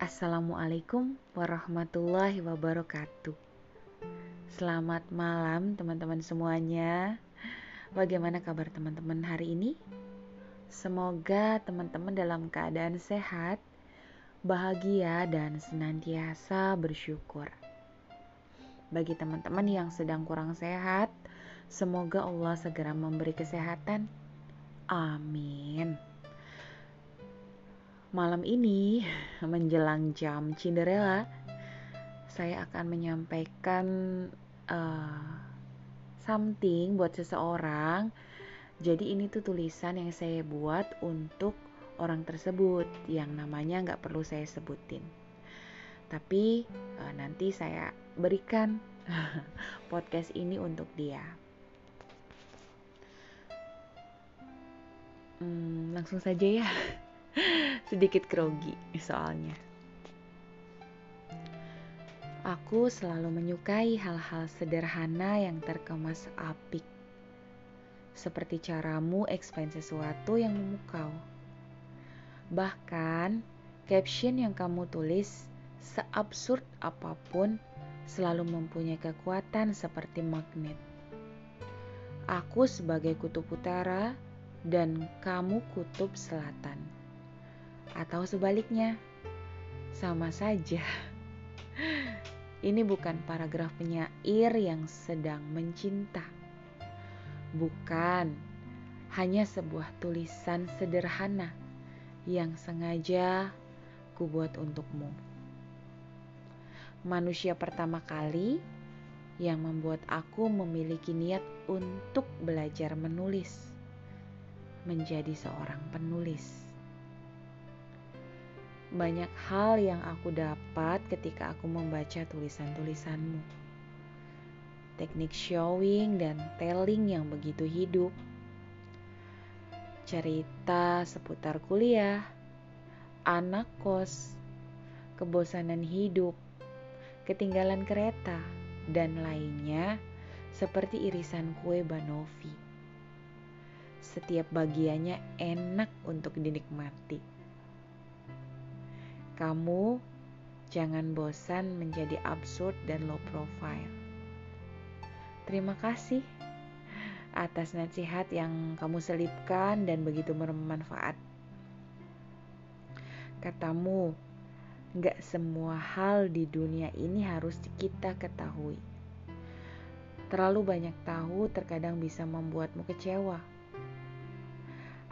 Assalamualaikum warahmatullahi wabarakatuh. Selamat malam teman-teman semuanya. Bagaimana kabar teman-teman hari ini? Semoga teman-teman dalam keadaan sehat, bahagia, dan senantiasa bersyukur. Bagi teman-teman yang sedang kurang sehat, semoga Allah segera memberi kesehatan. Amin. Malam ini, menjelang jam Cinderella, saya akan menyampaikan something buat seseorang. Jadi ini tuh tulisan yang saya buat untuk orang tersebut, yang namanya nggak perlu saya sebutin. Tapi nanti saya berikan podcast ini untuk dia. Langsung saja ya. Sedikit grogi soalnya. Aku selalu menyukai hal-hal sederhana yang terkemas apik, seperti caramu explain sesuatu yang memukau. Bahkan caption yang kamu tulis, seabsurd apapun, selalu mempunyai kekuatan seperti magnet. Aku sebagai kutub utara dan kamu kutub selatan, atau sebaliknya, sama saja. Ini bukan paragraf penyair yang sedang mencinta. Bukan, hanya sebuah tulisan sederhana yang sengaja kubuat untukmu. Manusia pertama kali yang membuat aku memiliki niat untuk belajar menulis, menjadi seorang penulis. Banyak hal yang aku dapat ketika aku membaca tulisan-tulisanmu. Teknik showing dan telling yang begitu hidup. Cerita seputar kuliah, anak kos, kebosanan hidup, ketinggalan kereta, dan lainnya seperti irisan kue banoffee. Setiap bagiannya enak untuk dinikmati. Kamu jangan bosan menjadi absurd dan low profile. Terima kasih atas nasihat yang kamu selipkan dan begitu bermanfaat. Katamu, gak semua hal di dunia ini harus kita ketahui. Terlalu banyak tahu terkadang bisa membuatmu kecewa.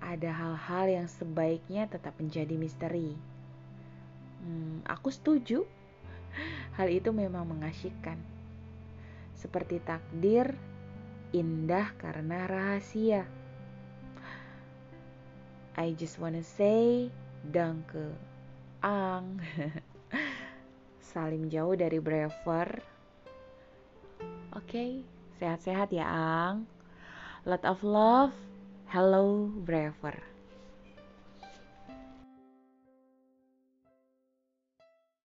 Ada hal-hal yang sebaiknya tetap menjadi misteri. Aku setuju. Hal itu memang mengasyikkan. Seperti takdir, indah karena rahasia. I just wanna say Danke, Ang. Salim jauh dari Braver. Oke, sehat-sehat ya Ang. Lot of love. Hello Braver.